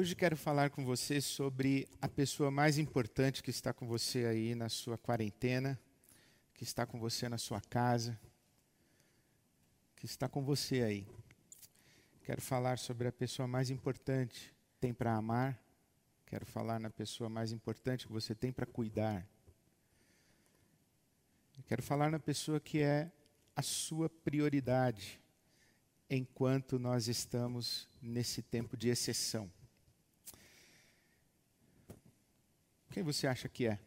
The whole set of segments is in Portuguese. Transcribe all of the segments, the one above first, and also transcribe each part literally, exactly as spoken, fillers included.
Hoje quero falar com você sobre a pessoa mais importante que está com você aí na sua quarentena, que está com você na sua casa, que está com você aí. Quero falar sobre a pessoa mais importante que tem para amar, quero falar na pessoa mais importante que você tem para cuidar. Quero falar na pessoa que é a sua prioridade enquanto nós estamos nesse tempo de exceção. Quem você acha que é?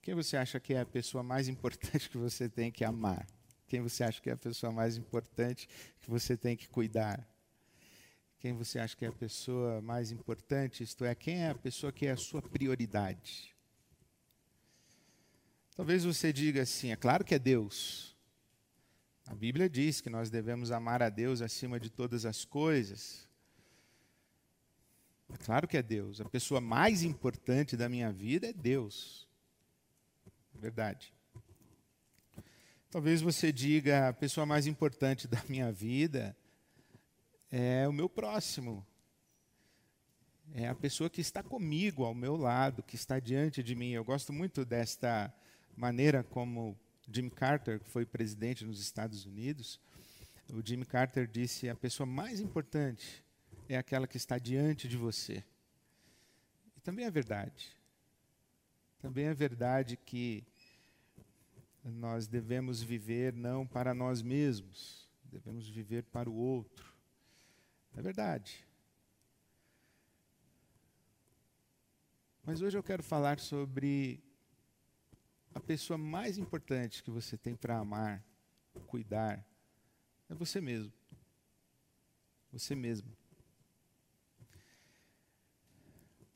Quem você acha que é a pessoa mais importante que você tem que amar? Quem você acha que é a pessoa mais importante que você tem que cuidar? Quem você acha que é a pessoa mais importante, isto é, quem é a pessoa que é a sua prioridade? Talvez você diga assim, é claro que é Deus. A Bíblia diz que nós devemos amar a Deus acima de todas as coisas. É claro que é Deus. A pessoa mais importante da minha vida é Deus. Verdade. Talvez você diga, a pessoa mais importante da minha vida é o meu próximo. É a pessoa que está comigo, ao meu lado, que está diante de mim. Eu gosto muito desta maneira como Jimmy Carter, que foi presidente nos Estados Unidos, o Jimmy Carter disse, a pessoa mais importante é aquela que está diante de você. E também é verdade. Também é verdade que nós devemos viver não para nós mesmos, devemos viver para o outro. É verdade. Mas hoje eu quero falar sobre a pessoa mais importante que você tem para amar, cuidar, é você mesmo. Você mesmo.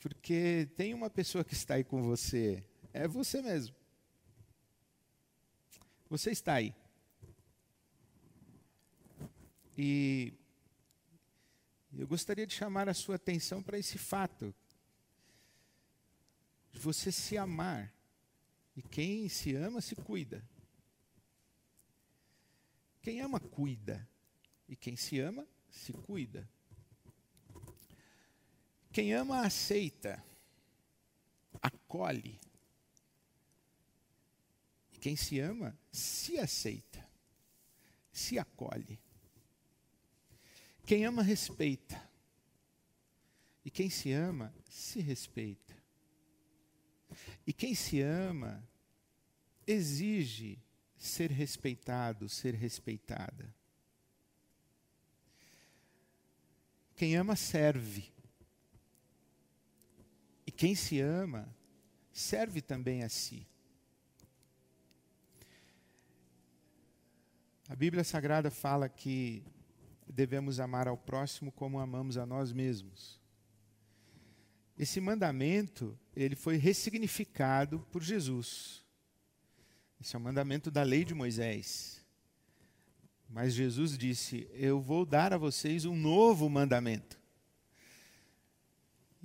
Porque tem uma pessoa que está aí com você, é você mesmo. Você está aí. E eu gostaria de chamar a sua atenção para esse fato, de você se amar. E quem se ama, se cuida. Quem ama, cuida. E quem se ama, se cuida. Quem ama, aceita, acolhe. E quem se ama, se aceita, se acolhe. Quem ama, respeita. E quem se ama, se respeita. E quem se ama, exige ser respeitado, ser respeitada. Quem ama, serve. E quem se ama, serve também a si. A Bíblia Sagrada fala que devemos amar ao próximo como amamos a nós mesmos. Esse mandamento, ele foi ressignificado por Jesus. Esse é o mandamento da lei de Moisés. Mas Jesus disse, eu vou dar a vocês um novo mandamento.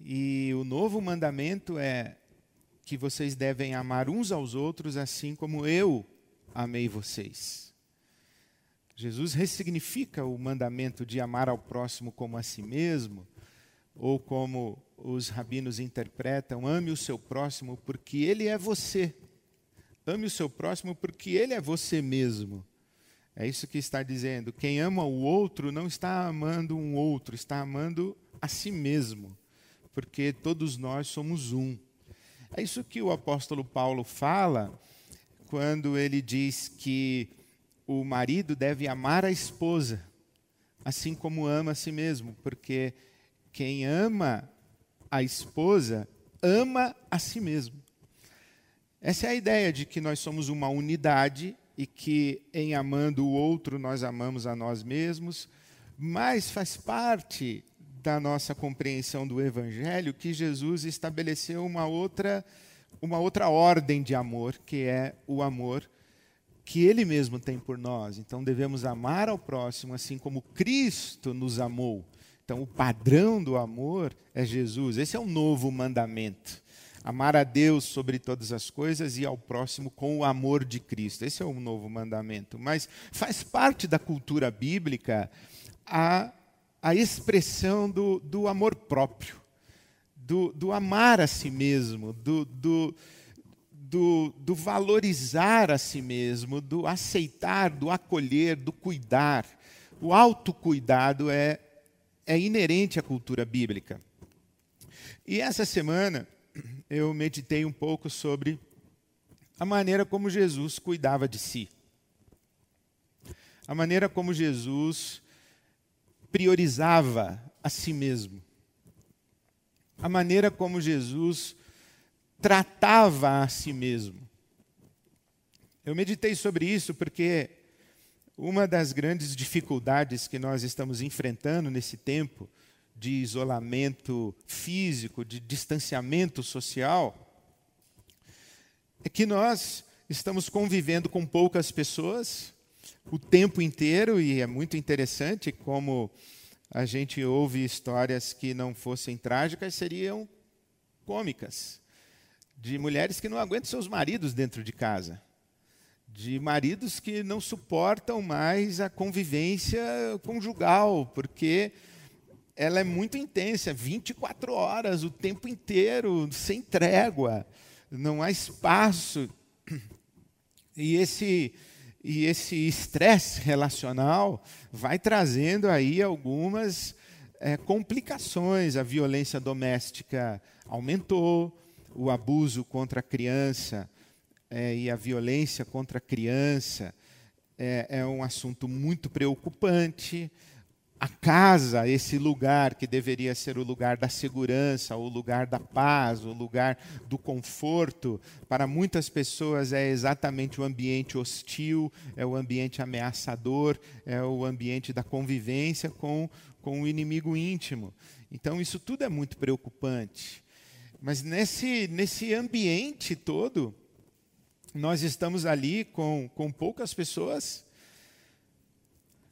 E o novo mandamento é que vocês devem amar uns aos outros assim como eu amei vocês. Jesus ressignifica o mandamento de amar ao próximo como a si mesmo, ou como os rabinos interpretam, ame o seu próximo porque ele é você. Ame o seu próximo porque ele é você mesmo. É isso que está dizendo. Quem ama o outro não está amando um outro, está amando a si mesmo. Porque todos nós somos um. É isso que o apóstolo Paulo fala quando ele diz que o marido deve amar a esposa, assim como ama a si mesmo, porque quem ama a esposa, ama a si mesmo. Essa é a ideia de que nós somos uma unidade e que em amando o outro nós amamos a nós mesmos, mas faz parte da nossa compreensão do Evangelho, que Jesus estabeleceu uma outra, uma outra ordem de amor, que é o amor que Ele mesmo tem por nós. Então, devemos amar ao próximo, assim como Cristo nos amou. Então, o padrão do amor é Jesus. Esse é um novo mandamento. Amar a Deus sobre todas as coisas e ao próximo com o amor de Cristo. Esse é um novo mandamento. Mas faz parte da cultura bíblica a a expressão do, do amor próprio, do, do amar a si mesmo, do, do, do, do valorizar a si mesmo, do aceitar, do acolher, do cuidar. O autocuidado é, é inerente à cultura bíblica. E essa semana eu meditei um pouco sobre a maneira como Jesus cuidava de si. A maneira como Jesus priorizava a si mesmo. A maneira como Jesus tratava a si mesmo. Eu meditei sobre isso porque uma das grandes dificuldades que nós estamos enfrentando nesse tempo de isolamento físico, de distanciamento social, é que nós estamos convivendo com poucas pessoas o tempo inteiro, e é muito interessante como a gente ouve histórias que não fossem trágicas, seriam cômicas, de mulheres que não aguentam seus maridos dentro de casa, de maridos que não suportam mais a convivência conjugal, porque ela é muito intensa, vinte e quatro horas, o tempo inteiro, sem trégua, não há espaço. E esse... E esse estresse relacional vai trazendo aí algumas é, complicações. A violência doméstica aumentou, o abuso contra a criança é, e a violência contra a criança é, é um assunto muito preocupante. A casa, esse lugar que deveria ser o lugar da segurança, o lugar da paz, o lugar do conforto, para muitas pessoas é exatamente o ambiente hostil, é o ambiente ameaçador, é o ambiente da convivência com, com o inimigo íntimo. Então, isso tudo é muito preocupante. Mas nesse, nesse ambiente todo, nós estamos ali com, com poucas pessoas,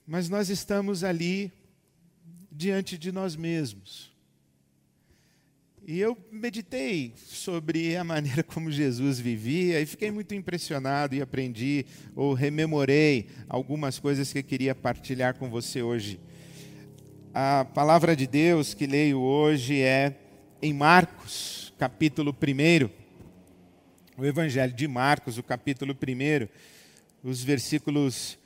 mas nós estamos ali diante de nós mesmos. E eu meditei sobre a maneira como Jesus vivia e fiquei muito impressionado e aprendi ou rememorei algumas coisas que eu queria partilhar com você hoje. A palavra de Deus que leio hoje é em Marcos, capítulo primeiro. O Evangelho de Marcos, o capítulo primeiro, os versículos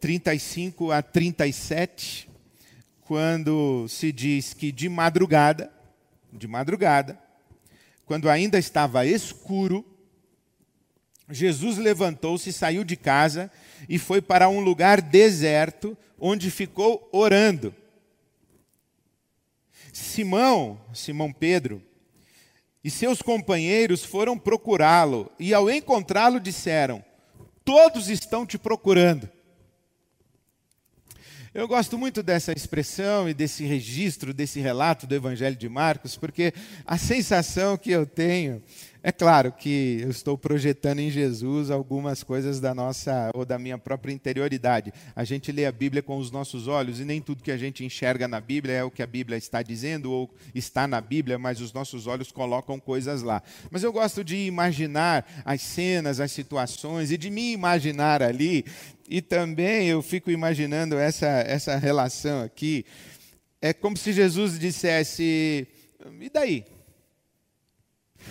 trinta e cinco a trinta e sete, quando se diz que de madrugada, de madrugada, quando ainda estava escuro, Jesus levantou-se e saiu de casa e foi para um lugar deserto, onde ficou orando. Simão, Simão Pedro, e seus companheiros foram procurá-lo e ao encontrá-lo disseram: "Todos estão te procurando." Eu gosto muito dessa expressão e desse registro, desse relato do Evangelho de Marcos, porque a sensação que eu tenho, é claro que eu estou projetando em Jesus algumas coisas da nossa ou da minha própria interioridade. A gente lê a Bíblia com os nossos olhos e nem tudo que a gente enxerga na Bíblia é o que a Bíblia está dizendo ou está na Bíblia, mas os nossos olhos colocam coisas lá. Mas eu gosto de imaginar as cenas, as situações e de me imaginar ali. E também eu fico imaginando essa, essa relação aqui. É como se Jesus dissesse: "E daí?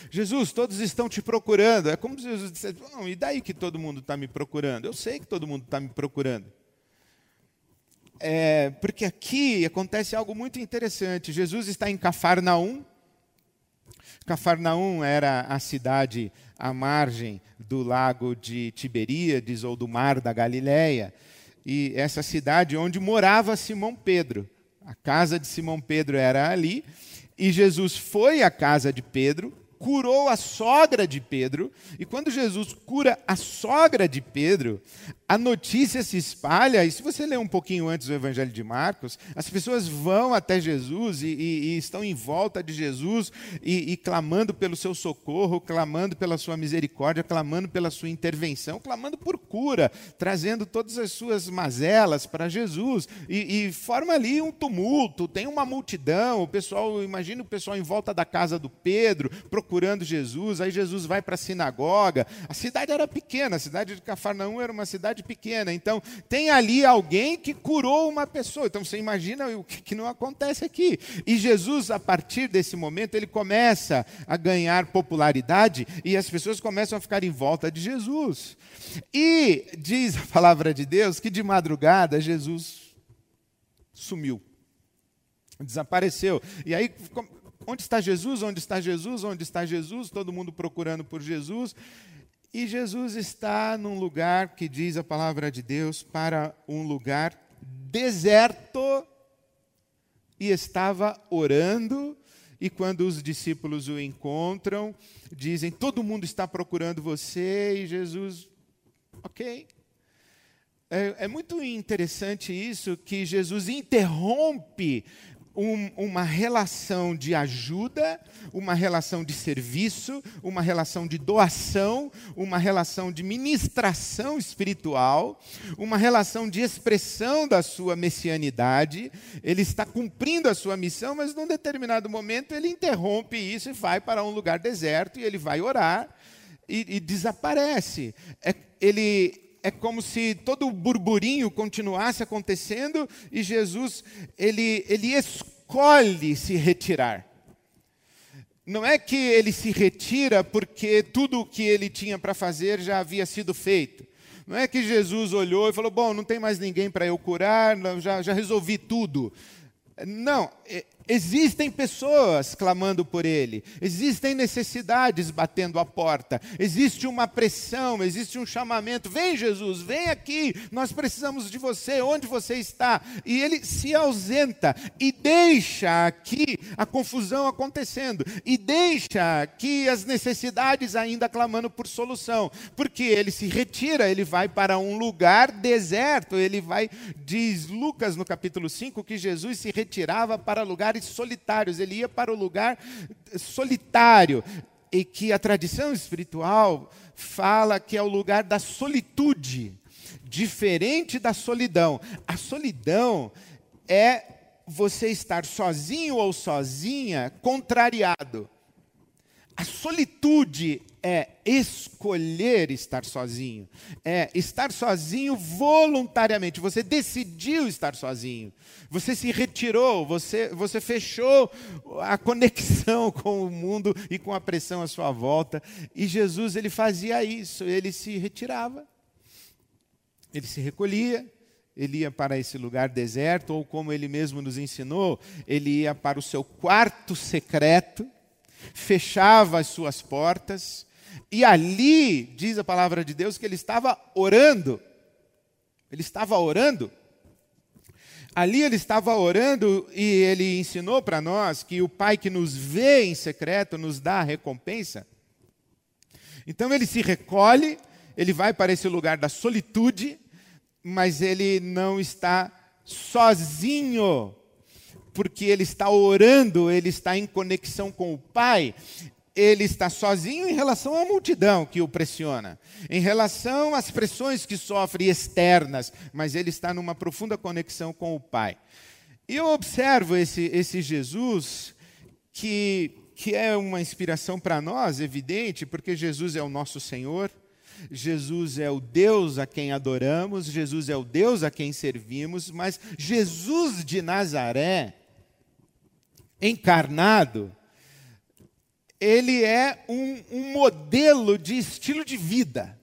Jesus, todos estão te procurando." É como se Jesus dissesse: "Não, e daí que todo mundo está me procurando? Eu sei que todo mundo está me procurando." É, porque aqui acontece algo muito interessante. Jesus está em Cafarnaum. Cafarnaum era a cidade à margem do lago de Tiberíades ou do mar da Galiléia, e essa cidade onde morava Simão Pedro. A casa de Simão Pedro era ali, e Jesus foi à casa de Pedro, curou a sogra de Pedro, e quando Jesus cura a sogra de Pedro, a notícia se espalha, e se você ler um pouquinho antes do Evangelho de Marcos, as pessoas vão até Jesus e, e, e estão em volta de Jesus e, e clamando pelo seu socorro, clamando pela sua misericórdia, clamando pela sua intervenção, clamando por cura, trazendo todas as suas mazelas para Jesus, e, e forma ali um tumulto, tem uma multidão, o pessoal, imagina o pessoal em volta da casa do Pedro, procurando Jesus. Aí Jesus vai para a sinagoga. A cidade era pequena, a cidade de Cafarnaum era uma cidade cidade pequena. Então, tem ali alguém que curou uma pessoa. Então, você imagina o que não acontece aqui. E Jesus, a partir desse momento, ele começa a ganhar popularidade e as pessoas começam a ficar em volta de Jesus. E diz a palavra de Deus que de madrugada Jesus sumiu, desapareceu. E aí... Onde está Jesus? Onde está Jesus? Onde está Jesus? Todo mundo procurando por Jesus. E Jesus está num lugar que diz a palavra de Deus, para um lugar deserto, e estava orando. E quando os discípulos o encontram, dizem, todo mundo está procurando você. E Jesus, ok. É, é muito interessante isso, que Jesus interrompe Um, uma relação de ajuda, uma relação de serviço, uma relação de doação, uma relação de ministração espiritual, uma relação de expressão da sua messianidade. Ele está cumprindo a sua missão, mas num determinado momento ele interrompe isso e vai para um lugar deserto, e ele vai orar e, e desaparece. É, ele... É como se todo o burburinho continuasse acontecendo e Jesus, ele, ele escolhe se retirar. Não é que ele se retira porque tudo o que ele tinha para fazer já havia sido feito. Não é que Jesus olhou e falou, bom, não tem mais ninguém para eu curar, já, já resolvi tudo. Não, existem pessoas clamando por ele, existem necessidades batendo a porta, existe uma pressão, existe um chamamento, vem Jesus, vem aqui, nós precisamos de você, onde você está? E ele se ausenta e deixa aqui a confusão acontecendo, e deixa aqui as necessidades ainda clamando por solução, porque ele se retira, ele vai para um lugar deserto, ele vai, diz Lucas no capítulo cinco, que Jesus se retira, tirava para lugares solitários, ele ia para o lugar solitário, e que a tradição espiritual fala que é o lugar da solitude, diferente da solidão. A solidão é você estar sozinho ou sozinha, contrariado. A solitude é escolher estar sozinho, é estar sozinho voluntariamente, você decidiu estar sozinho, você se retirou, você, você fechou a conexão com o mundo e com a pressão à sua volta. E Jesus, ele fazia isso, ele se retirava, ele se recolhia, ele ia para esse lugar deserto, ou como ele mesmo nos ensinou, ele ia para o seu quarto secreto, fechava as suas portas, e ali, diz a palavra de Deus, que ele estava orando. Ele estava orando. Ali ele estava orando, e ele ensinou para nós que o Pai que nos vê em secreto nos dá a recompensa. Então ele se recolhe, ele vai para esse lugar da solitude, mas ele não está sozinho, porque ele está orando, ele está em conexão com o Pai. Ele está sozinho em relação à multidão que o pressiona, em relação às pressões que sofre externas, mas ele está numa profunda conexão com o Pai. E eu observo esse, esse Jesus, que, que é uma inspiração para nós, evidente, porque Jesus é o nosso Senhor, Jesus é o Deus a quem adoramos, Jesus é o Deus a quem servimos, mas Jesus de Nazaré, encarnado, ele é um, um modelo de estilo de vida.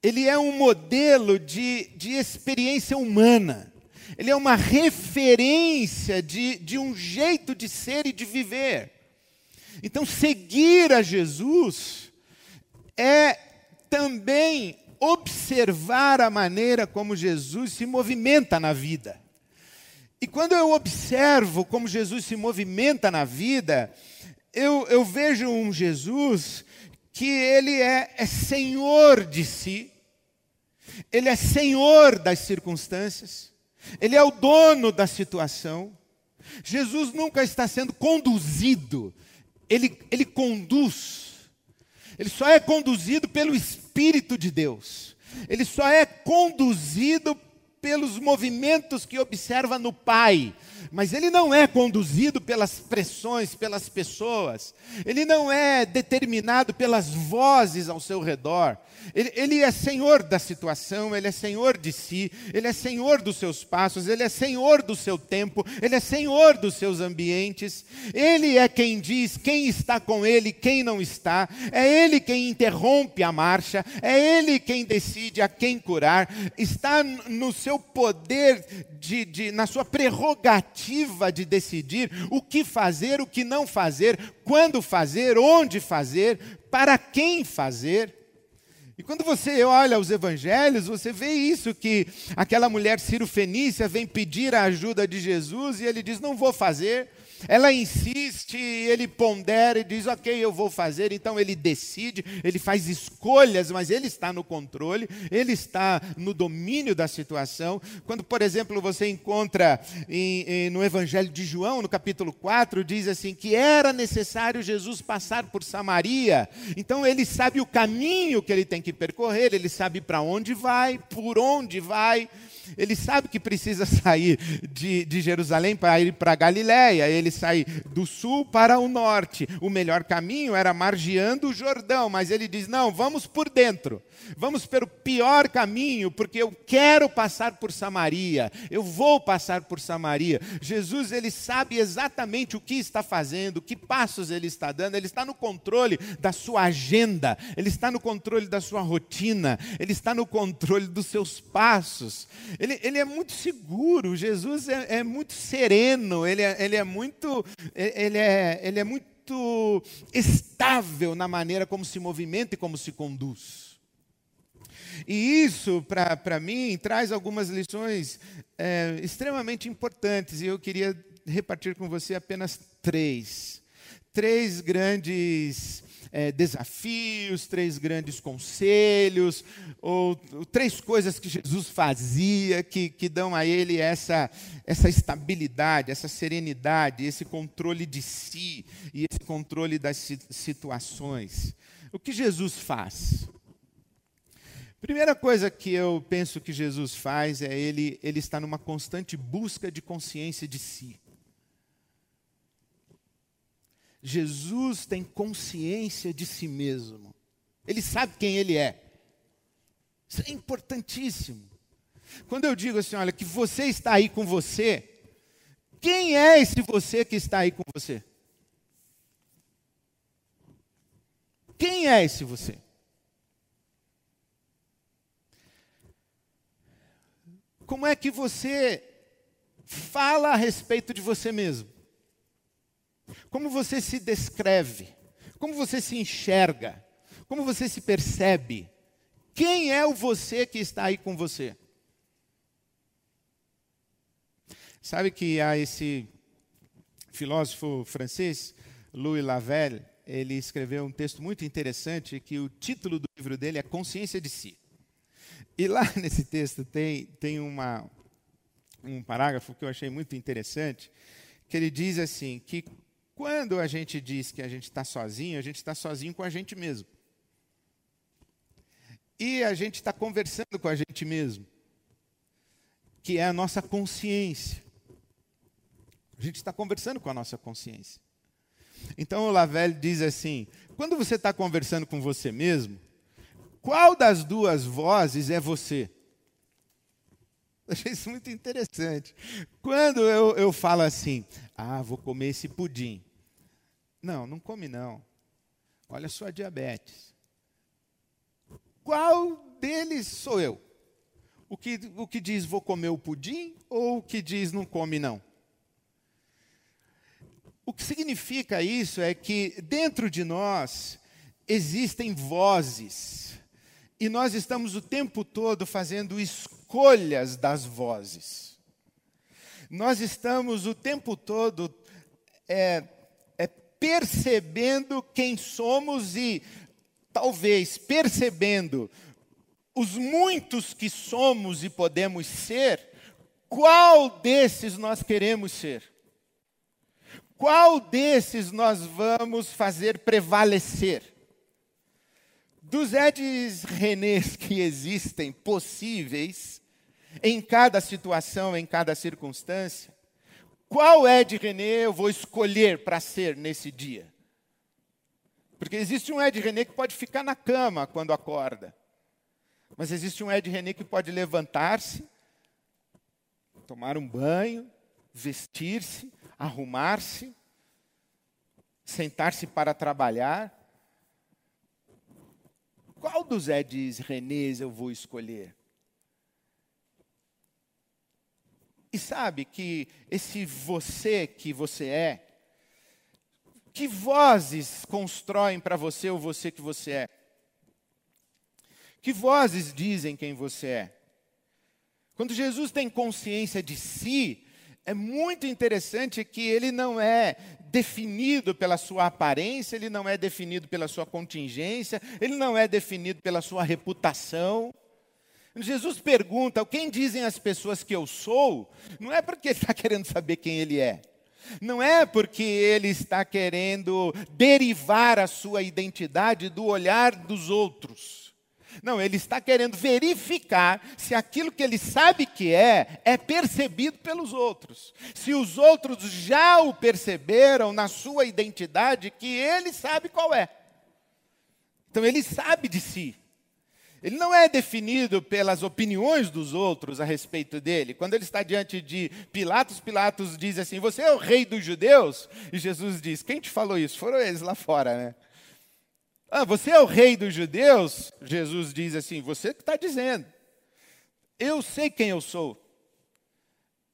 Ele é um modelo de, de experiência humana. Ele é uma referência de, de um jeito de ser e de viver. Então, seguir a Jesus é também observar a maneira como Jesus se movimenta na vida. E quando eu observo como Jesus se movimenta na vida, eu, eu vejo um Jesus que ele é, é senhor de si, ele é senhor das circunstâncias, ele é o dono da situação. Jesus nunca está sendo conduzido, ele, ele conduz. Ele só é conduzido pelo Espírito de Deus. Ele só é conduzido pelos movimentos que observa no Pai. mas ele não é conduzido pelas pressões, pelas pessoas, ele não é determinado pelas vozes ao seu redor, ele, ele é senhor da situação, ele é senhor de si, ele é senhor dos seus passos, ele é senhor do seu tempo, ele é senhor dos seus ambientes, ele é quem diz quem está com ele, quem não está, é ele quem interrompe a marcha, é ele quem decide a quem curar, está no seu poder, de, de, na sua prerrogativa de decidir o que fazer, o que não fazer, quando fazer, onde fazer, para quem fazer. E quando você olha os evangelhos, você vê isso, que aquela mulher cirofenícia vem pedir a ajuda de Jesus e ele diz, não vou fazer. Ela insiste, ele pondera e diz, ok, eu vou fazer. Então ele decide, ele faz escolhas, mas ele está no controle, ele está no domínio da situação. Quando, por exemplo, você encontra em, em, no Evangelho de João, no capítulo quatro, diz assim, que era necessário Jesus passar por Samaria. Então ele sabe o caminho que ele tem que percorrer, ele sabe para onde vai, por onde vai. Ele sabe que precisa sair de, de Jerusalém para ir para Galiléia. Ele sai do sul para o norte. O melhor caminho era margeando o Jordão, mas ele diz, não, vamos por dentro. Vamos pelo pior caminho, porque eu quero passar por Samaria. Eu vou passar por Samaria. Jesus, ele sabe exatamente o que está fazendo, que passos ele está dando. Ele está no controle da sua agenda. Ele está no controle da sua rotina. Ele está no controle dos seus passos. Ele, ele é muito seguro, Jesus é, é muito sereno, ele é, ele é muito, ele é, ele é muito estável na maneira como se movimenta e como se conduz. E isso, para mim, traz algumas lições é, extremamente importantes, e eu queria repartir com você apenas três. Três grandes É, desafios, três grandes conselhos, ou, ou três coisas que Jesus fazia que, que dão a ele essa, essa estabilidade, essa serenidade, esse controle de si e esse controle das situações. O que Jesus faz? Primeira coisa que eu penso que Jesus faz é ele, ele está numa constante busca de consciência de si. Jesus tem consciência de si mesmo. Ele sabe quem ele é. Isso é importantíssimo. Quando eu digo assim, olha, que você está aí com você, quem é esse você que está aí com você? Quem é esse você? Como é que você fala a respeito de você mesmo? Como você se descreve? Como você se enxerga? Como você se percebe? Quem é o você que está aí com você? Sabe que há esse filósofo francês, Louis Lavelle, ele escreveu um texto muito interessante que o título do livro dele é Consciência de Si. E lá nesse texto tem, tem uma, um parágrafo que eu achei muito interessante, que ele diz assim, que quando a gente diz que a gente está sozinho, a gente está sozinho com a gente mesmo. E a gente está conversando com a gente mesmo, que é a nossa consciência. A gente está conversando com a nossa consciência. Então o Lavelle diz assim, quando você está conversando com você mesmo, qual das duas vozes é você? Eu achei isso muito interessante. Quando eu, eu falo assim, ah, vou comer esse pudim. Não, não come não. Olha só a diabetes. Qual deles sou eu? O que, o que diz vou comer o pudim ou o que diz não come não? O que significa isso é que dentro de nós existem vozes. E nós estamos o tempo todo fazendo escolhas das vozes. Nós estamos o tempo todo é, é, percebendo quem somos e talvez percebendo os muitos que somos e podemos ser, qual desses nós queremos ser? Qual desses nós vamos fazer prevalecer? Dos Ed Renés que existem, possíveis, em cada situação, em cada circunstância, qual Ed René eu vou escolher para ser nesse dia? Porque existe um Ed René que pode ficar na cama quando acorda. Mas existe um Ed René que pode levantar-se, tomar um banho, vestir-se, arrumar-se, sentar-se para trabalhar. Qual dos Eds Renés eu vou escolher? E sabe que esse você que você é, que vozes constroem para você o você que você é? Que vozes dizem quem você é? Quando Jesus tem consciência de si, é muito interessante que ele não é definido pela sua aparência, ele não é definido pela sua contingência, ele não é definido pela sua reputação. Jesus pergunta, quem dizem as pessoas que eu sou? Não é porque ele está querendo saber quem ele é. Não é porque ele está querendo derivar a sua identidade do olhar dos outros. Não, ele está querendo verificar se aquilo que ele sabe que é, é percebido pelos outros. Se os outros já o perceberam na sua identidade, que ele sabe qual é. Então, ele sabe de si. Ele não é definido pelas opiniões dos outros a respeito dele. Quando ele está diante de Pilatos, Pilatos diz assim, você é o rei dos judeus? E Jesus diz, quem te falou isso? Foram eles lá fora, né? Ah, você é o rei dos judeus? Jesus diz assim, você que está dizendo. Eu sei quem eu sou.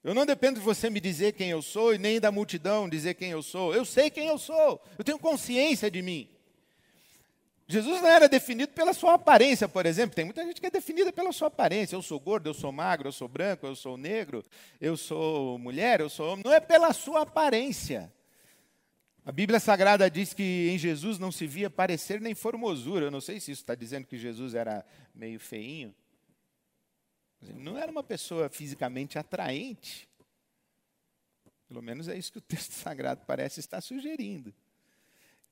Eu não dependo de você me dizer quem eu sou e nem da multidão dizer quem eu sou. Eu sei quem eu sou. Eu tenho consciência de mim. Jesus não era definido pela sua aparência, por exemplo. Tem muita gente que é definida pela sua aparência. Eu sou gordo, eu sou magro, eu sou branco, eu sou negro, eu sou mulher, eu sou homem. Não é pela sua aparência. A Bíblia Sagrada diz que em Jesus não se via parecer nem formosura. Eu não sei se isso está dizendo que Jesus era meio feinho. Não era uma pessoa fisicamente atraente. Pelo menos é isso que o texto sagrado parece estar sugerindo.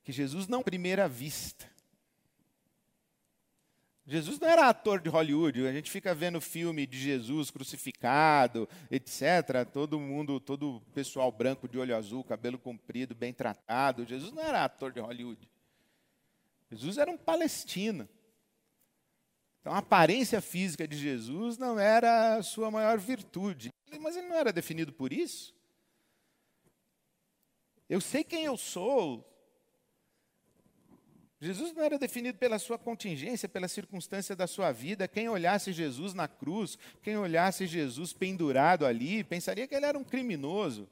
Que Jesus não, à primeira vista. Jesus não era ator de Hollywood, a gente fica vendo filme de Jesus crucificado, etcétera. Todo mundo, todo pessoal branco de olho azul, cabelo comprido, bem tratado. Jesus não era ator de Hollywood. Jesus era um palestino. Então a aparência física de Jesus não era a sua maior virtude. Mas ele não era definido por isso. Eu sei quem eu sou. Jesus não era definido pela sua contingência, pela circunstância da sua vida. Quem olhasse Jesus na cruz, quem olhasse Jesus pendurado ali, pensaria que ele era um criminoso.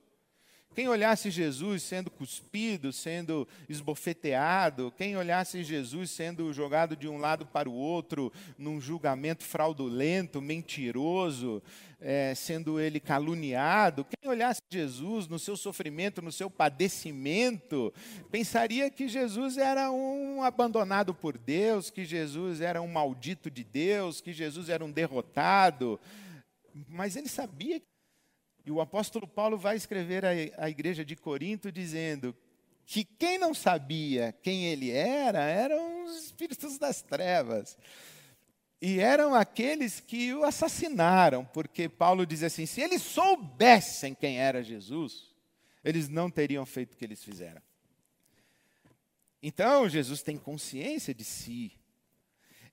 Quem olhasse Jesus sendo cuspido, sendo esbofeteado, quem olhasse Jesus sendo jogado de um lado para o outro, num julgamento fraudulento, mentiroso, é, sendo ele caluniado, quem olhasse Jesus no seu sofrimento, no seu padecimento, pensaria que Jesus era um abandonado por Deus, que Jesus era um maldito de Deus, que Jesus era um derrotado. Mas ele sabia que... E o apóstolo Paulo vai escrever à igreja de Corinto dizendo que quem não sabia quem ele era, eram os espíritos das trevas. E eram aqueles que o assassinaram, porque Paulo diz assim, se eles soubessem quem era Jesus, eles não teriam feito o que eles fizeram. Então, Jesus tem consciência de si.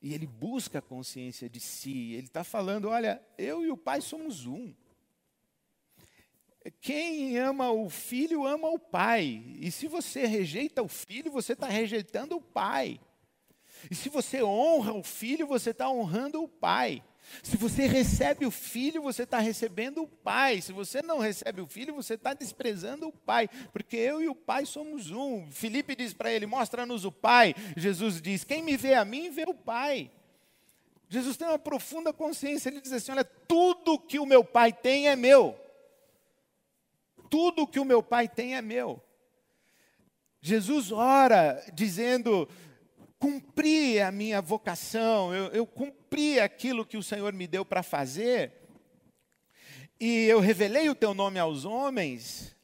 E ele busca a consciência de si. Ele está falando, olha, eu e o Pai somos um. Quem ama o filho, ama o pai. E se você rejeita o filho, você está rejeitando o pai. E se você honra o filho, você está honrando o pai. Se você recebe o filho, você está recebendo o pai. Se você não recebe o filho, você está desprezando o pai. Porque eu e o pai somos um. Felipe diz para ele, mostra-nos o pai. Jesus diz, quem me vê a mim, vê o pai. Jesus tem uma profunda consciência. Ele diz assim, olha, tudo que o meu pai tem é meu. Tudo que o meu Pai tem é meu. Jesus ora dizendo, cumpri a minha vocação, eu, eu cumpri aquilo que o Senhor me deu para fazer, e eu revelei o teu nome aos homens,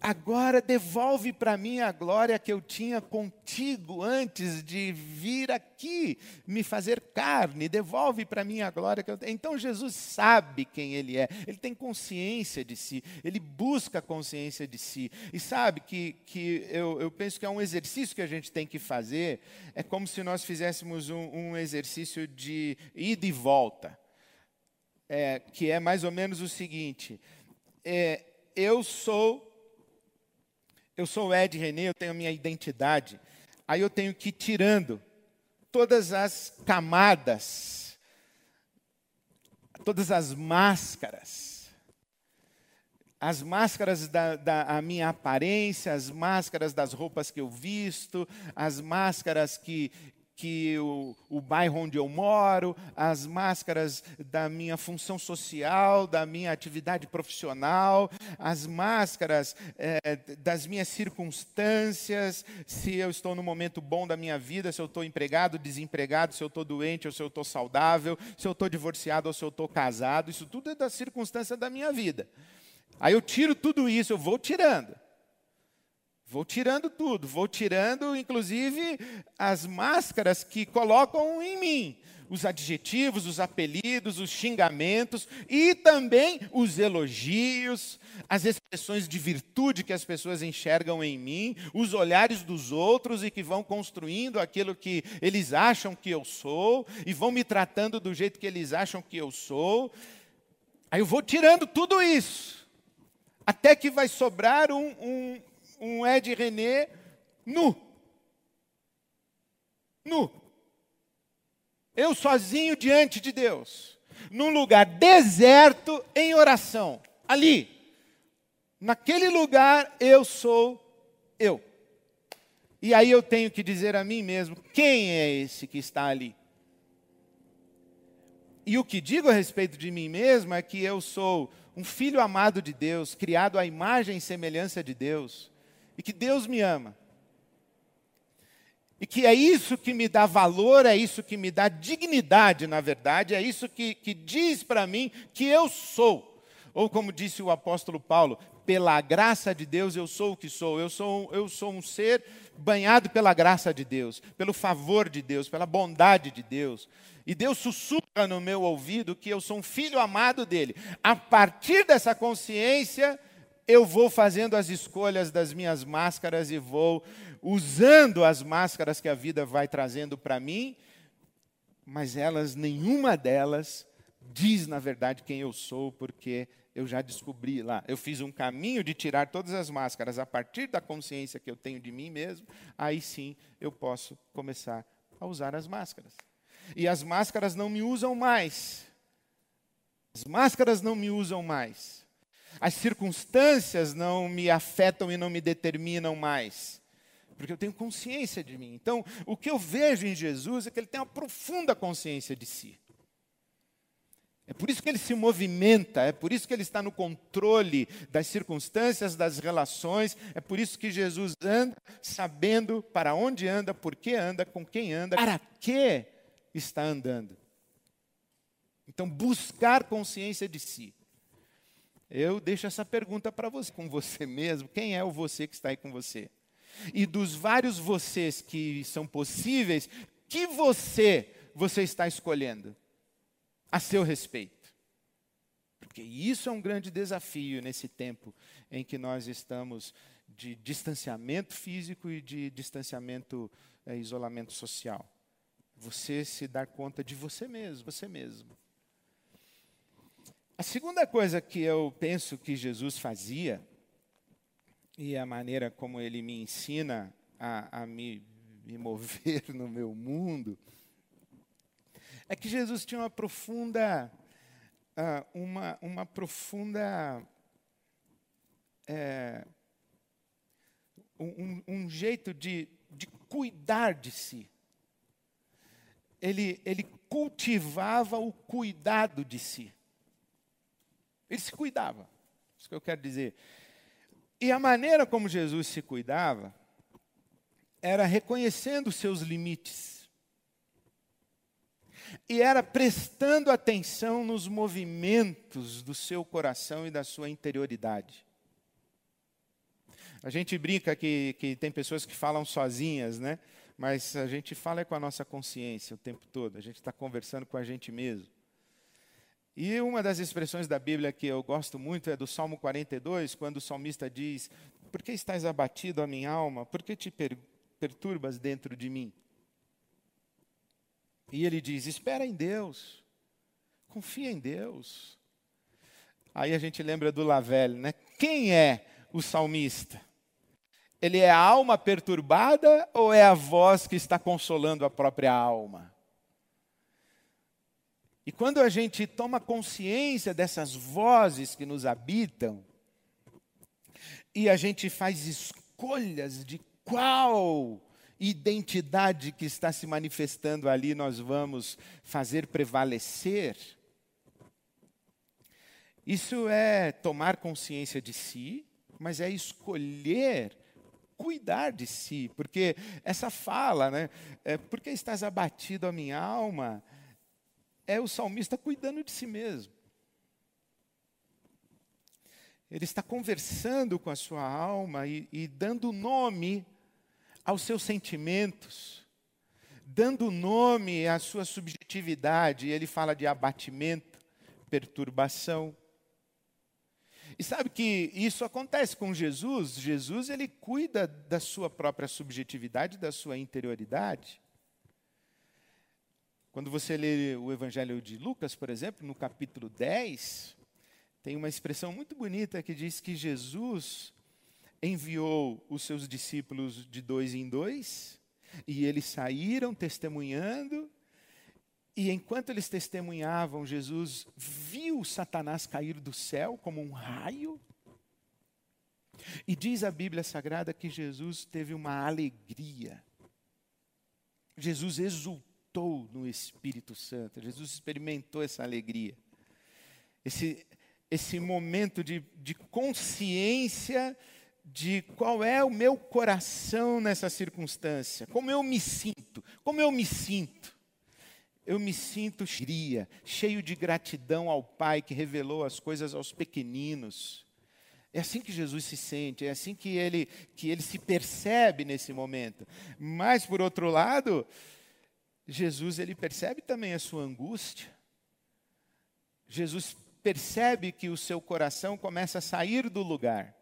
agora devolve para mim a glória que eu tinha contigo antes de vir aqui me fazer carne. Devolve para mim a glória que eu tenho. Então Jesus sabe quem ele é. Ele tem consciência de si. Ele busca a consciência de si. E sabe que, que eu, eu penso que é um exercício que a gente tem que fazer. É como se nós fizéssemos um, um exercício de ida e volta. É, que é mais ou menos o seguinte. É, eu sou... Eu sou o Ed René, eu tenho a minha identidade. Aí eu tenho que ir tirando todas as camadas, todas as máscaras. As máscaras da, da a minha aparência, as máscaras das roupas que eu visto, as máscaras que... que o, o bairro onde eu moro, as máscaras da minha função social, da minha atividade profissional, as máscaras é, das minhas circunstâncias, se eu estou no momento bom da minha vida, se eu estou empregado, desempregado, se eu estou doente ou se eu estou saudável, se eu estou divorciado ou se eu estou casado, isso tudo é da circunstância da minha vida. Aí eu tiro tudo isso, eu vou tirando. Vou tirando tudo, vou tirando, inclusive, as máscaras que colocam em mim. Os adjetivos, os apelidos, os xingamentos e também os elogios, as expressões de virtude que as pessoas enxergam em mim, os olhares dos outros e que vão construindo aquilo que eles acham que eu sou e vão me tratando do jeito que eles acham que eu sou. Aí eu vou tirando tudo isso, até que vai sobrar um... um Um Ed René nu. Nu. Eu sozinho diante de Deus. Num lugar deserto, em oração. Ali. Naquele lugar, eu sou eu. E aí eu tenho que dizer a mim mesmo, quem é esse que está ali? E o que digo a respeito de mim mesmo é que eu sou um filho amado de Deus, criado à imagem e semelhança de Deus. E que Deus me ama. E que é isso que me dá valor, é isso que me dá dignidade, na verdade. É isso que, que diz para mim que eu sou. Ou como disse o apóstolo Paulo, pela graça de Deus eu sou o que sou. Eu sou, eu sou um ser banhado pela graça de Deus, pelo favor de Deus, pela bondade de Deus. E Deus sussurra no meu ouvido que eu sou um filho amado dele. A partir dessa consciência... eu vou fazendo as escolhas das minhas máscaras e vou usando as máscaras que a vida vai trazendo para mim, mas elas, nenhuma delas diz, na verdade, quem eu sou, porque eu já descobri lá. Eu fiz um caminho de tirar todas as máscaras a partir da consciência que eu tenho de mim mesmo, aí sim eu posso começar a usar as máscaras. E as máscaras não me usam mais. As máscaras não me usam mais. As circunstâncias não me afetam e não me determinam mais, porque eu tenho consciência de mim. Então, o que eu vejo em Jesus é que ele tem uma profunda consciência de si. É por isso que ele se movimenta, é por isso que ele está no controle das circunstâncias, das relações, é por isso que Jesus anda sabendo para onde anda, por que anda, com quem anda, para que está andando. Então, buscar consciência de si. Eu deixo essa pergunta para você, com você mesmo. Quem é o você que está aí com você? E dos vários vocês que são possíveis, que você, você está escolhendo a seu respeito? Porque isso é um grande desafio nesse tempo em que nós estamos de distanciamento físico e de distanciamento, é, isolamento social. Você se dar conta de você mesmo, você mesmo. A segunda coisa que eu penso que Jesus fazia, e a maneira como ele me ensina a, a me, me mover no meu mundo, é que Jesus tinha uma profunda, uh, uma, uma profunda, é, um, um jeito de, de cuidar de si. Ele, ele cultivava o cuidado de si. Ele se cuidava, isso que eu quero dizer. E a maneira como Jesus se cuidava era reconhecendo os seus limites. E era prestando atenção nos movimentos do seu coração e da sua interioridade. A gente brinca que, que tem pessoas que falam sozinhas, né? Mas a gente fala com a nossa consciência o tempo todo. A gente está conversando com a gente mesmo. E uma das expressões da Bíblia que eu gosto muito é do Salmo quarenta e dois, quando o salmista diz: por que estás abatido, a minha alma? Por que te per- perturbas dentro de mim? E ele diz: espera em Deus. Confia em Deus. Aí a gente lembra do Lavelle, né? Quem é o salmista? Ele é a alma perturbada ou é a voz que está consolando a própria alma? E quando a gente toma consciência dessas vozes que nos habitam, e a gente faz escolhas de qual identidade que está se manifestando ali nós vamos fazer prevalecer, isso é tomar consciência de si, mas é escolher cuidar de si, porque essa fala, né, é, por que estás abatido a minha alma, é o salmista cuidando de si mesmo. Ele está conversando com a sua alma e, e dando nome aos seus sentimentos, dando nome à sua subjetividade. Ele fala de abatimento, perturbação. E sabe que isso acontece com Jesus? Jesus, ele cuida da sua própria subjetividade, da sua interioridade. Quando você lê o Evangelho de Lucas, por exemplo, no capítulo dez, tem uma expressão muito bonita que diz que Jesus enviou os seus discípulos de dois em dois, e eles saíram testemunhando, e enquanto eles testemunhavam, Jesus viu Satanás cair do céu como um raio. E diz a Bíblia Sagrada que Jesus teve uma alegria. Jesus exultou no Espírito Santo. Jesus experimentou essa alegria. Esse, esse momento de, de consciência de qual é o meu coração nessa circunstância. Como eu me sinto. Como eu me sinto. Eu me sinto cheio de gratidão ao Pai que revelou as coisas aos pequeninos. É assim que Jesus se sente, é assim que ele, que ele se percebe nesse momento. Mas, por outro lado, Jesus ele percebe também a sua angústia. Jesus percebe que o seu coração começa a sair do lugar.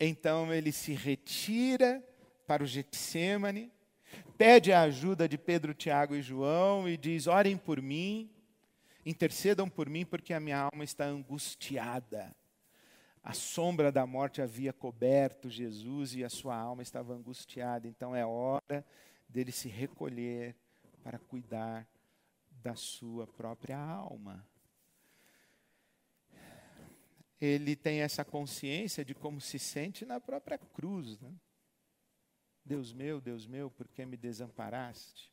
Então, ele se retira para o Getsêmane, pede a ajuda de Pedro, Tiago e João e diz: orem por mim, intercedam por mim, porque a minha alma está angustiada. A sombra da morte havia coberto Jesus e a sua alma estava angustiada. Então é hora dele se recolher para cuidar da sua própria alma. Ele tem essa consciência de como se sente na própria cruz, né? Deus meu, Deus meu, por que me desamparaste?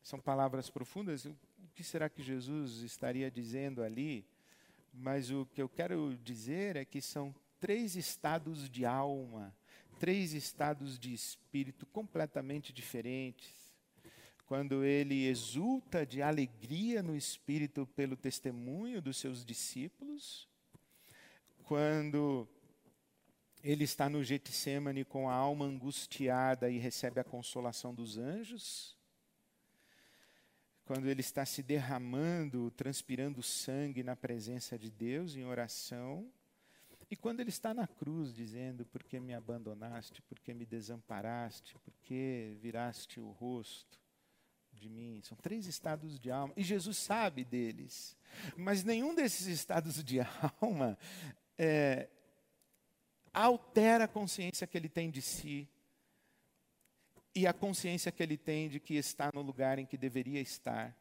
São palavras profundas. O que será que Jesus estaria dizendo ali? Mas o que eu quero dizer é que são três estados de alma, três estados de espírito completamente diferentes. Quando ele exulta de alegria no espírito pelo testemunho dos seus discípulos, quando ele está no Getsêmane com a alma angustiada e recebe a consolação dos anjos. Quando ele está se derramando, transpirando sangue na presença de Deus em oração. E quando ele está na cruz dizendo: por que me abandonaste, por que me desamparaste, por que viraste o rosto de mim? São três estados de alma. E Jesus sabe deles. Mas nenhum desses estados de alma é... altera a consciência que ele tem de si e a consciência que ele tem de que está no lugar em que deveria estar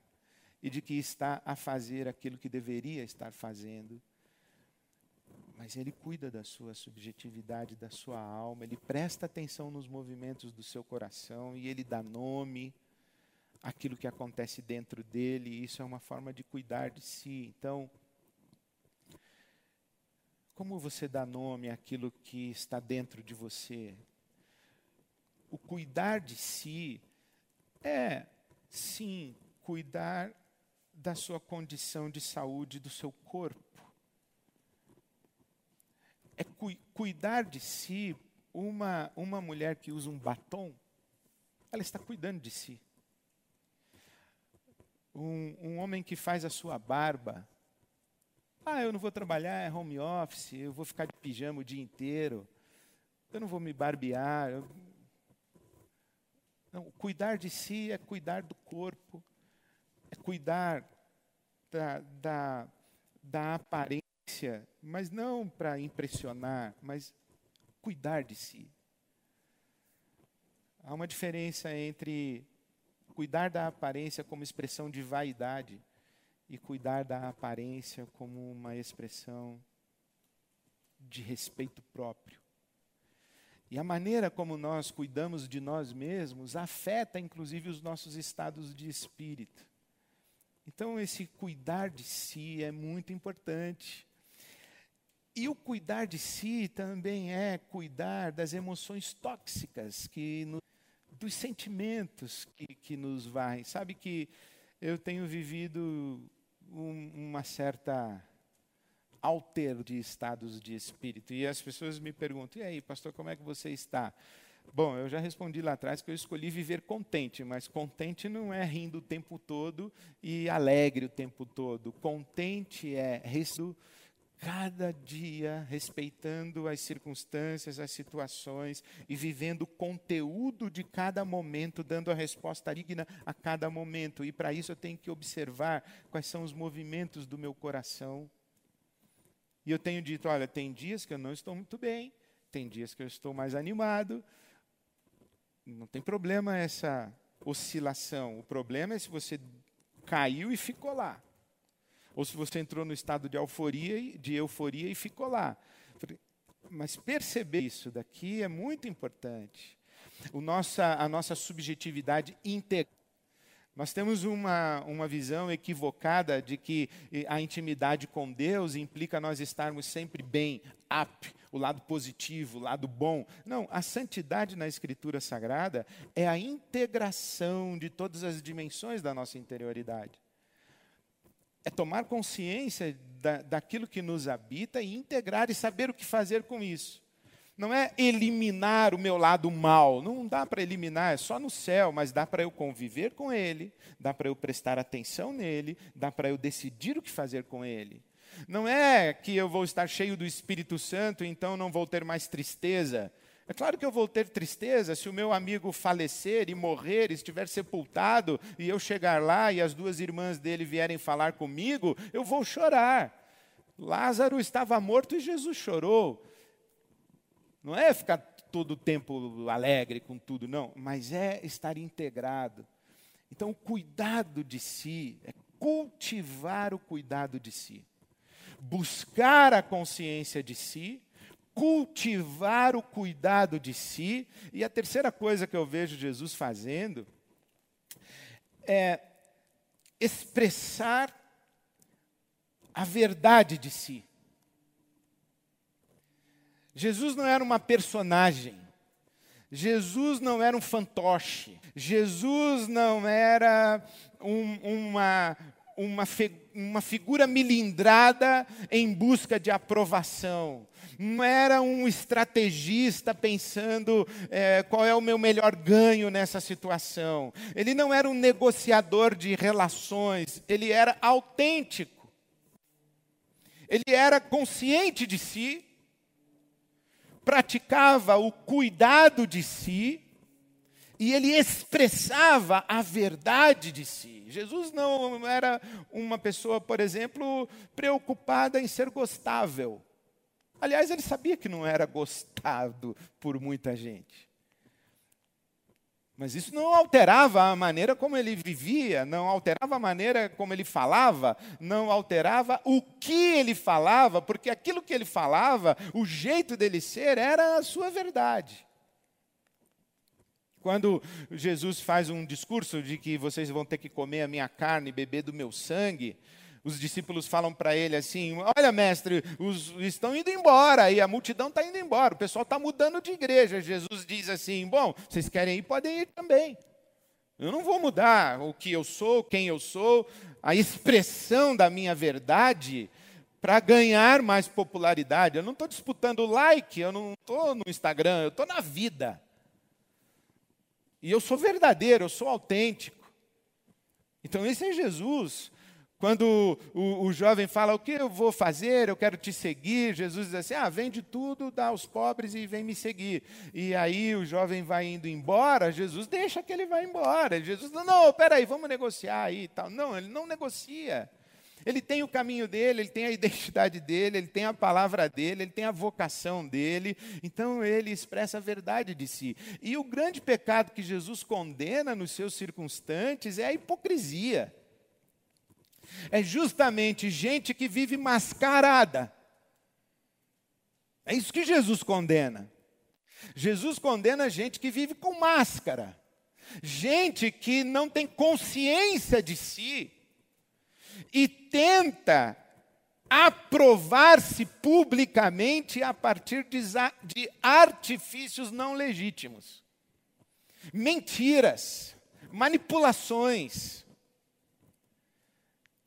e de que está a fazer aquilo que deveria estar fazendo. Mas ele cuida da sua subjetividade, da sua alma, ele presta atenção nos movimentos do seu coração e ele dá nome àquilo que acontece dentro dele. E isso é uma forma de cuidar de si. Então, como você dá nome àquilo que está dentro de você? O cuidar de si é, sim, cuidar da sua condição de saúde do seu corpo. é cu- cuidar de si. Uma, uma mulher que usa um batom, ela está cuidando de si. Um, um homem que faz a sua barba, ah, eu não vou trabalhar, é home office, eu vou ficar de pijama o dia inteiro, eu não vou me barbear. Eu... Não, cuidar de si é cuidar do corpo, é cuidar da, da, da aparência, mas não para impressionar, mas cuidar de si. Há uma diferença entre cuidar da aparência como expressão de vaidade e cuidar da aparência como uma expressão de respeito próprio. E a maneira como nós cuidamos de nós mesmos afeta, inclusive, os nossos estados de espírito. Então, esse cuidar de si é muito importante. E o cuidar de si também é cuidar das emoções tóxicas, que no, dos sentimentos que, que nos varrem. Sabe que eu tenho vivido um, uma certa altero de estados de espírito. E as pessoas me perguntam, e aí, pastor, como é que você está? Bom, eu já respondi lá atrás que eu escolhi viver contente, mas contente não é rindo o tempo todo e alegre o tempo todo. Contente é rindo cada dia, respeitando as circunstâncias, as situações e vivendo o conteúdo de cada momento, dando a resposta digna a cada momento. E para isso eu tenho que observar quais são os movimentos do meu coração. E eu tenho dito, olha, tem dias que eu não estou muito bem, tem dias que eu estou mais animado. Não tem problema essa oscilação. O problema é se você caiu e ficou lá. Ou se você entrou no estado de euforia, de euforia e ficou lá. Mas perceber isso daqui é muito importante. O nossa, a nossa subjetividade integral. Nós temos uma, uma visão equivocada de que a intimidade com Deus implica nós estarmos sempre bem, up, o lado positivo, o lado bom. Não, a santidade na Escritura Sagrada é a integração de todas as dimensões da nossa interioridade. É tomar consciência da, daquilo que nos habita e integrar e saber o que fazer com isso. Não é eliminar o meu lado mal, não dá para eliminar, é só no céu, mas dá para eu conviver com ele, dá para eu prestar atenção nele, dá para eu decidir o que fazer com ele. Não é que eu vou estar cheio do Espírito Santo, então não vou ter mais tristeza. É claro que eu vou ter tristeza se o meu amigo falecer e morrer, estiver sepultado, e eu chegar lá e as duas irmãs dele vierem falar comigo, eu vou chorar. Lázaro estava morto e Jesus chorou. Não é ficar todo o tempo alegre com tudo, não, mas é estar integrado. Então, o cuidado de si é cultivar o cuidado de si, buscar a consciência de si, cultivar o cuidado de si. E a terceira coisa que eu vejo Jesus fazendo é expressar a verdade de si. Jesus não era uma personagem, Jesus não era um fantoche, Jesus não era um, uma, uma, uma figura melindrada em busca de aprovação. Não era um estrategista pensando é, qual é o meu melhor ganho nessa situação. Ele não era um negociador de relações, ele era autêntico. Ele era consciente de si, praticava o cuidado de si e ele expressava a verdade de si. Jesus não era uma pessoa, por exemplo, preocupada em ser gostável. Aliás, ele sabia que não era gostado por muita gente. Mas isso não alterava a maneira como ele vivia, não alterava a maneira como ele falava, não alterava o que ele falava, porque aquilo que ele falava, o jeito dele ser, era a sua verdade. Quando Jesus faz um discurso de que vocês vão ter que comer a minha carne e beber do meu sangue, os discípulos falam para ele assim, olha mestre, os estão indo embora, e a multidão está indo embora, o pessoal está mudando de igreja. Jesus diz assim, bom, vocês querem ir, podem ir também. Eu não vou mudar o que eu sou, quem eu sou, a expressão da minha verdade, para ganhar mais popularidade. Eu não estou disputando like, eu não estou no Instagram, eu estou na vida. E eu sou verdadeiro, eu sou autêntico. Então, esse é Jesus. Quando o, o jovem fala, o que eu vou fazer, eu quero te seguir, Jesus diz assim, ah, vende tudo, dá aos pobres e vem me seguir. E aí o jovem vai indo embora, Jesus deixa que ele vá embora. Jesus diz, não, espera aí, vamos negociar aí e tal. Não, ele não negocia. Ele tem o caminho dele, ele tem a identidade dele, ele tem a palavra dele, ele tem a vocação dele. Então, ele expressa a verdade de si. E o grande pecado que Jesus condena nos seus circunstantes é a hipocrisia. É justamente gente que vive mascarada. É isso que Jesus condena. Jesus condena gente que vive com máscara. Gente que não tem consciência de si e tenta aprovar-se publicamente a partir de artifícios não legítimos. Mentiras, manipulações.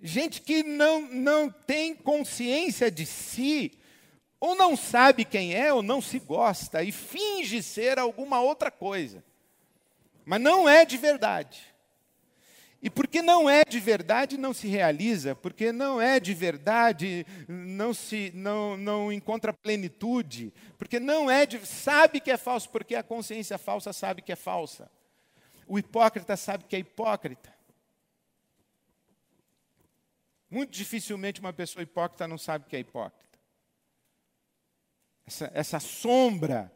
Gente que não, não tem consciência de si, ou não sabe quem é, ou não se gosta, e finge ser alguma outra coisa. Mas não é de verdade. E porque não é de verdade, não se realiza. Porque não é de verdade, não, se, não, não encontra plenitude. Porque não é de... Sabe que é falso, porque a consciência falsa sabe que é falsa. O hipócrita sabe que é hipócrita. Muito dificilmente uma pessoa hipócrita não sabe que é hipócrita. Essa, essa sombra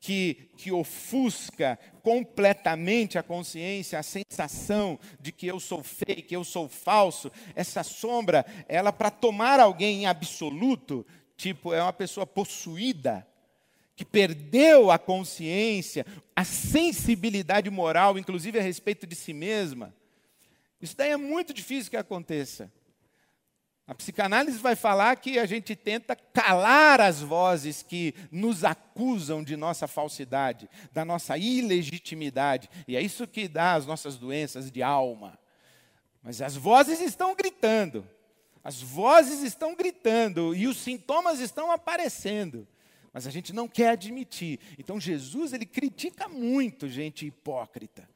que, que ofusca completamente a consciência, a sensação de que eu sou fake, eu sou falso, essa sombra, ela para tomar alguém em absoluto, tipo, é uma pessoa possuída, que perdeu a consciência, a sensibilidade moral, inclusive a respeito de si mesma. Isso daí é muito difícil que aconteça. A psicanálise vai falar que a gente tenta calar as vozes que nos acusam de nossa falsidade, da nossa ilegitimidade. E é isso que dá as nossas doenças de alma. Mas as vozes estão gritando. As vozes estão gritando e os sintomas estão aparecendo. Mas a gente não quer admitir. Então Jesus, ele critica muito gente hipócrita.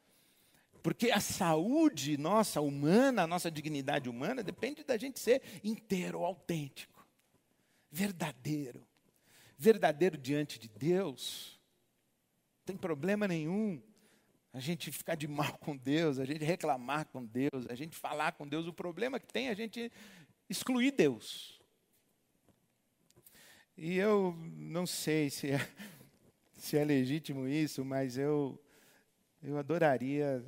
Porque a saúde nossa humana, a nossa dignidade humana, depende da gente ser inteiro, autêntico, verdadeiro. Verdadeiro diante de Deus. Não tem problema nenhum a gente ficar de mal com Deus, a gente reclamar com Deus, a gente falar com Deus. O problema que tem é a gente excluir Deus. E eu não sei se é, se é legítimo isso, mas eu, eu adoraria...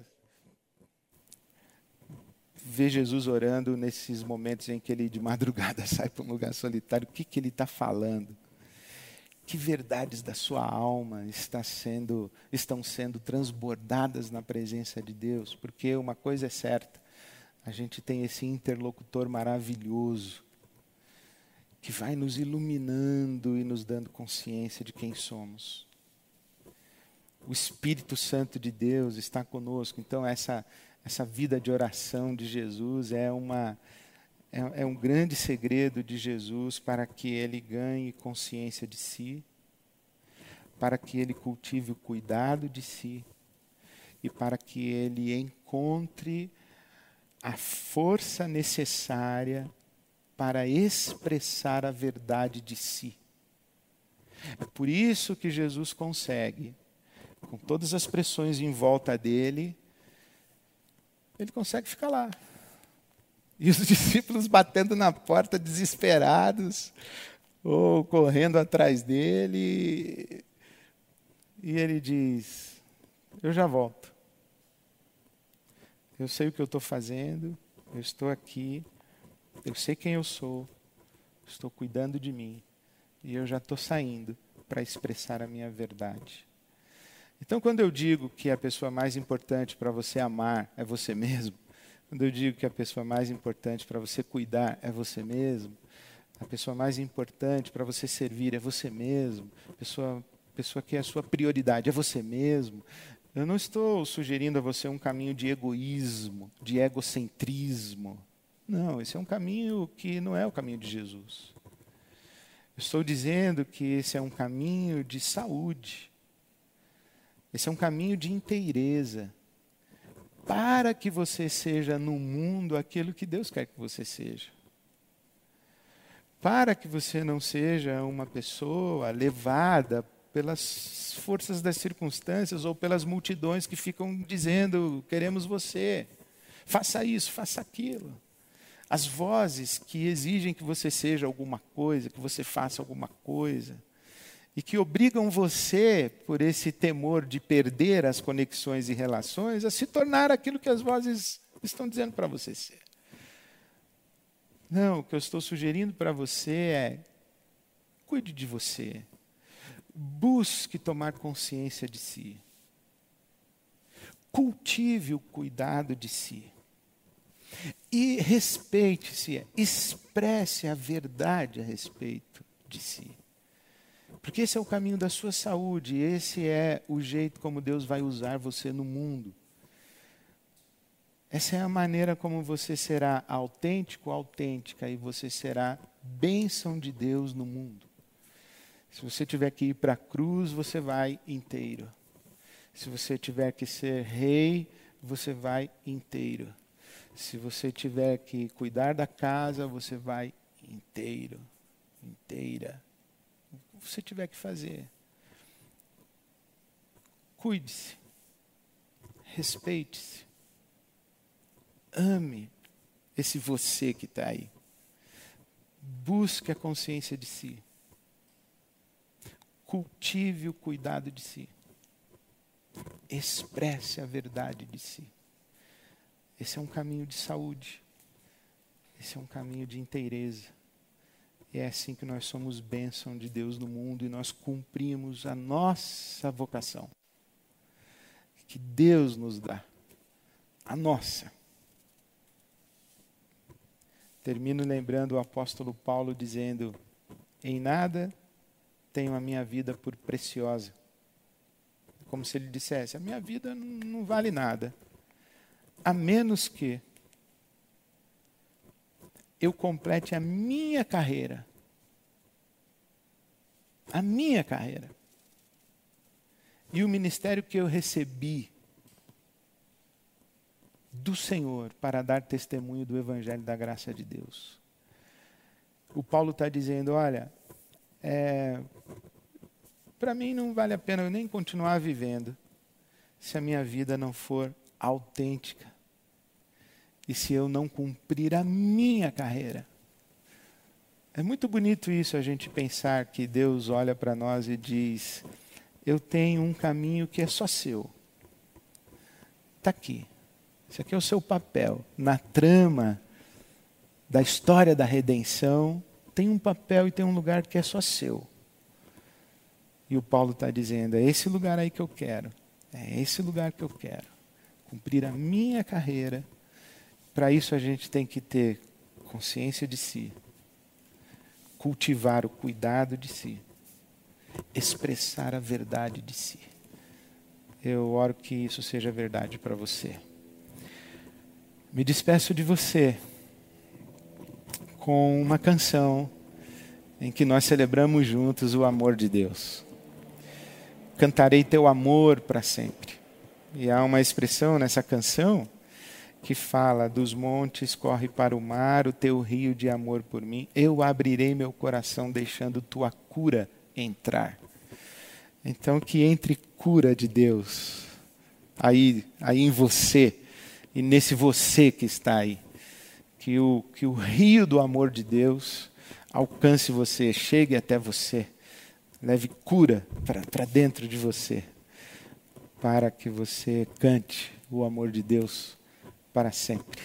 ver Jesus orando nesses momentos em que ele de madrugada sai para um lugar solitário. O que, que ele está falando? Que verdades da sua alma está sendo, estão sendo transbordadas na presença de Deus? Porque uma coisa é certa, a gente tem esse interlocutor maravilhoso que vai nos iluminando e nos dando consciência de quem somos. O Espírito Santo de Deus está conosco, então essa... Essa vida de oração de Jesus é, uma, é, é um grande segredo de Jesus para que ele ganhe consciência de si, para que ele cultive o cuidado de si e para que ele encontre a força necessária para expressar a verdade de si. É por isso que Jesus consegue, com todas as pressões em volta dele, ele consegue ficar lá. E os discípulos batendo na porta, desesperados, ou correndo atrás dele. E ele diz, eu já volto. Eu sei o que eu estou fazendo, eu estou aqui, eu sei quem eu sou, estou cuidando de mim. E eu já estou saindo para expressar a minha verdade. Então, quando eu digo que a pessoa mais importante para você amar é você mesmo, quando eu digo que a pessoa mais importante para você cuidar é você mesmo, a pessoa mais importante para você servir é você mesmo, a pessoa, pessoa que é a sua prioridade é você mesmo, eu não estou sugerindo a você um caminho de egoísmo, de egocentrismo. Não, esse é um caminho que não é o caminho de Jesus. Eu estou dizendo que esse é um caminho de saúde. Esse é um caminho de inteireza. Para que você seja no mundo aquilo que Deus quer que você seja. Para que você não seja uma pessoa levada pelas forças das circunstâncias ou pelas multidões que ficam dizendo, queremos você, faça isso, faça aquilo. As vozes que exigem que você seja alguma coisa, que você faça alguma coisa, e que obrigam você, por esse temor de perder as conexões e relações, a se tornar aquilo que as vozes estão dizendo para você ser. Não, o que eu estou sugerindo para você é, cuide de você, busque tomar consciência de si, cultive o cuidado de si, e respeite-se, expresse a verdade a respeito de si. Porque esse é o caminho da sua saúde, esse é o jeito como Deus vai usar você no mundo. Essa é a maneira como você será autêntico, autêntica, e você será bênção de Deus no mundo. Se você tiver que ir para a cruz, você vai inteiro. Se você tiver que ser rei, você vai inteiro. Se você tiver que cuidar da casa, você vai inteiro, inteira. O que você tiver que fazer. Cuide-se. Respeite-se. Ame esse você que está aí. Busque a consciência de si. Cultive o cuidado de si. Expresse a verdade de si. Esse é um caminho de saúde. Esse é um caminho de inteireza. E é assim que nós somos bênção de Deus no mundo e nós cumprimos a nossa vocação. Que Deus nos dá. A nossa. Termino lembrando o apóstolo Paulo dizendo, em nada tenho a minha vida por preciosa. Como se ele dissesse, a minha vida não, não vale nada. A menos que eu complete a minha carreira. A minha carreira. E o ministério que eu recebi do Senhor para dar testemunho do Evangelho da graça de Deus. O Paulo está dizendo, olha, é, para mim não vale a pena eu nem continuar vivendo se a minha vida não for autêntica. E se eu não cumprir a minha carreira. É muito bonito isso, a gente pensar que Deus olha para nós e diz, eu tenho um caminho que é só seu. Está aqui. Esse aqui é o seu papel. Na trama da história da redenção, tem um papel e tem um lugar que é só seu. E o Paulo está dizendo, é esse lugar aí que eu quero. É esse lugar que eu quero. Cumprir a minha carreira. Para isso a gente tem que ter consciência de si, cultivar o cuidado de si, expressar a verdade de si. Eu oro que isso seja verdade para você. Me despeço de você com uma canção em que nós celebramos juntos o amor de Deus. Cantarei teu amor para sempre. E há uma expressão nessa canção que fala, dos montes corre para o mar, o teu rio de amor por mim. Eu abrirei meu coração deixando tua cura entrar. Então que entre cura de Deus aí, aí em você e nesse você que está aí. Que o, que o rio do amor de Deus alcance você, chegue até você. Leve cura para dentro de você. Para que você cante o amor de Deus para sempre.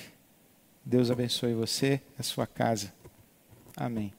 Deus abençoe você e a sua casa. Amém.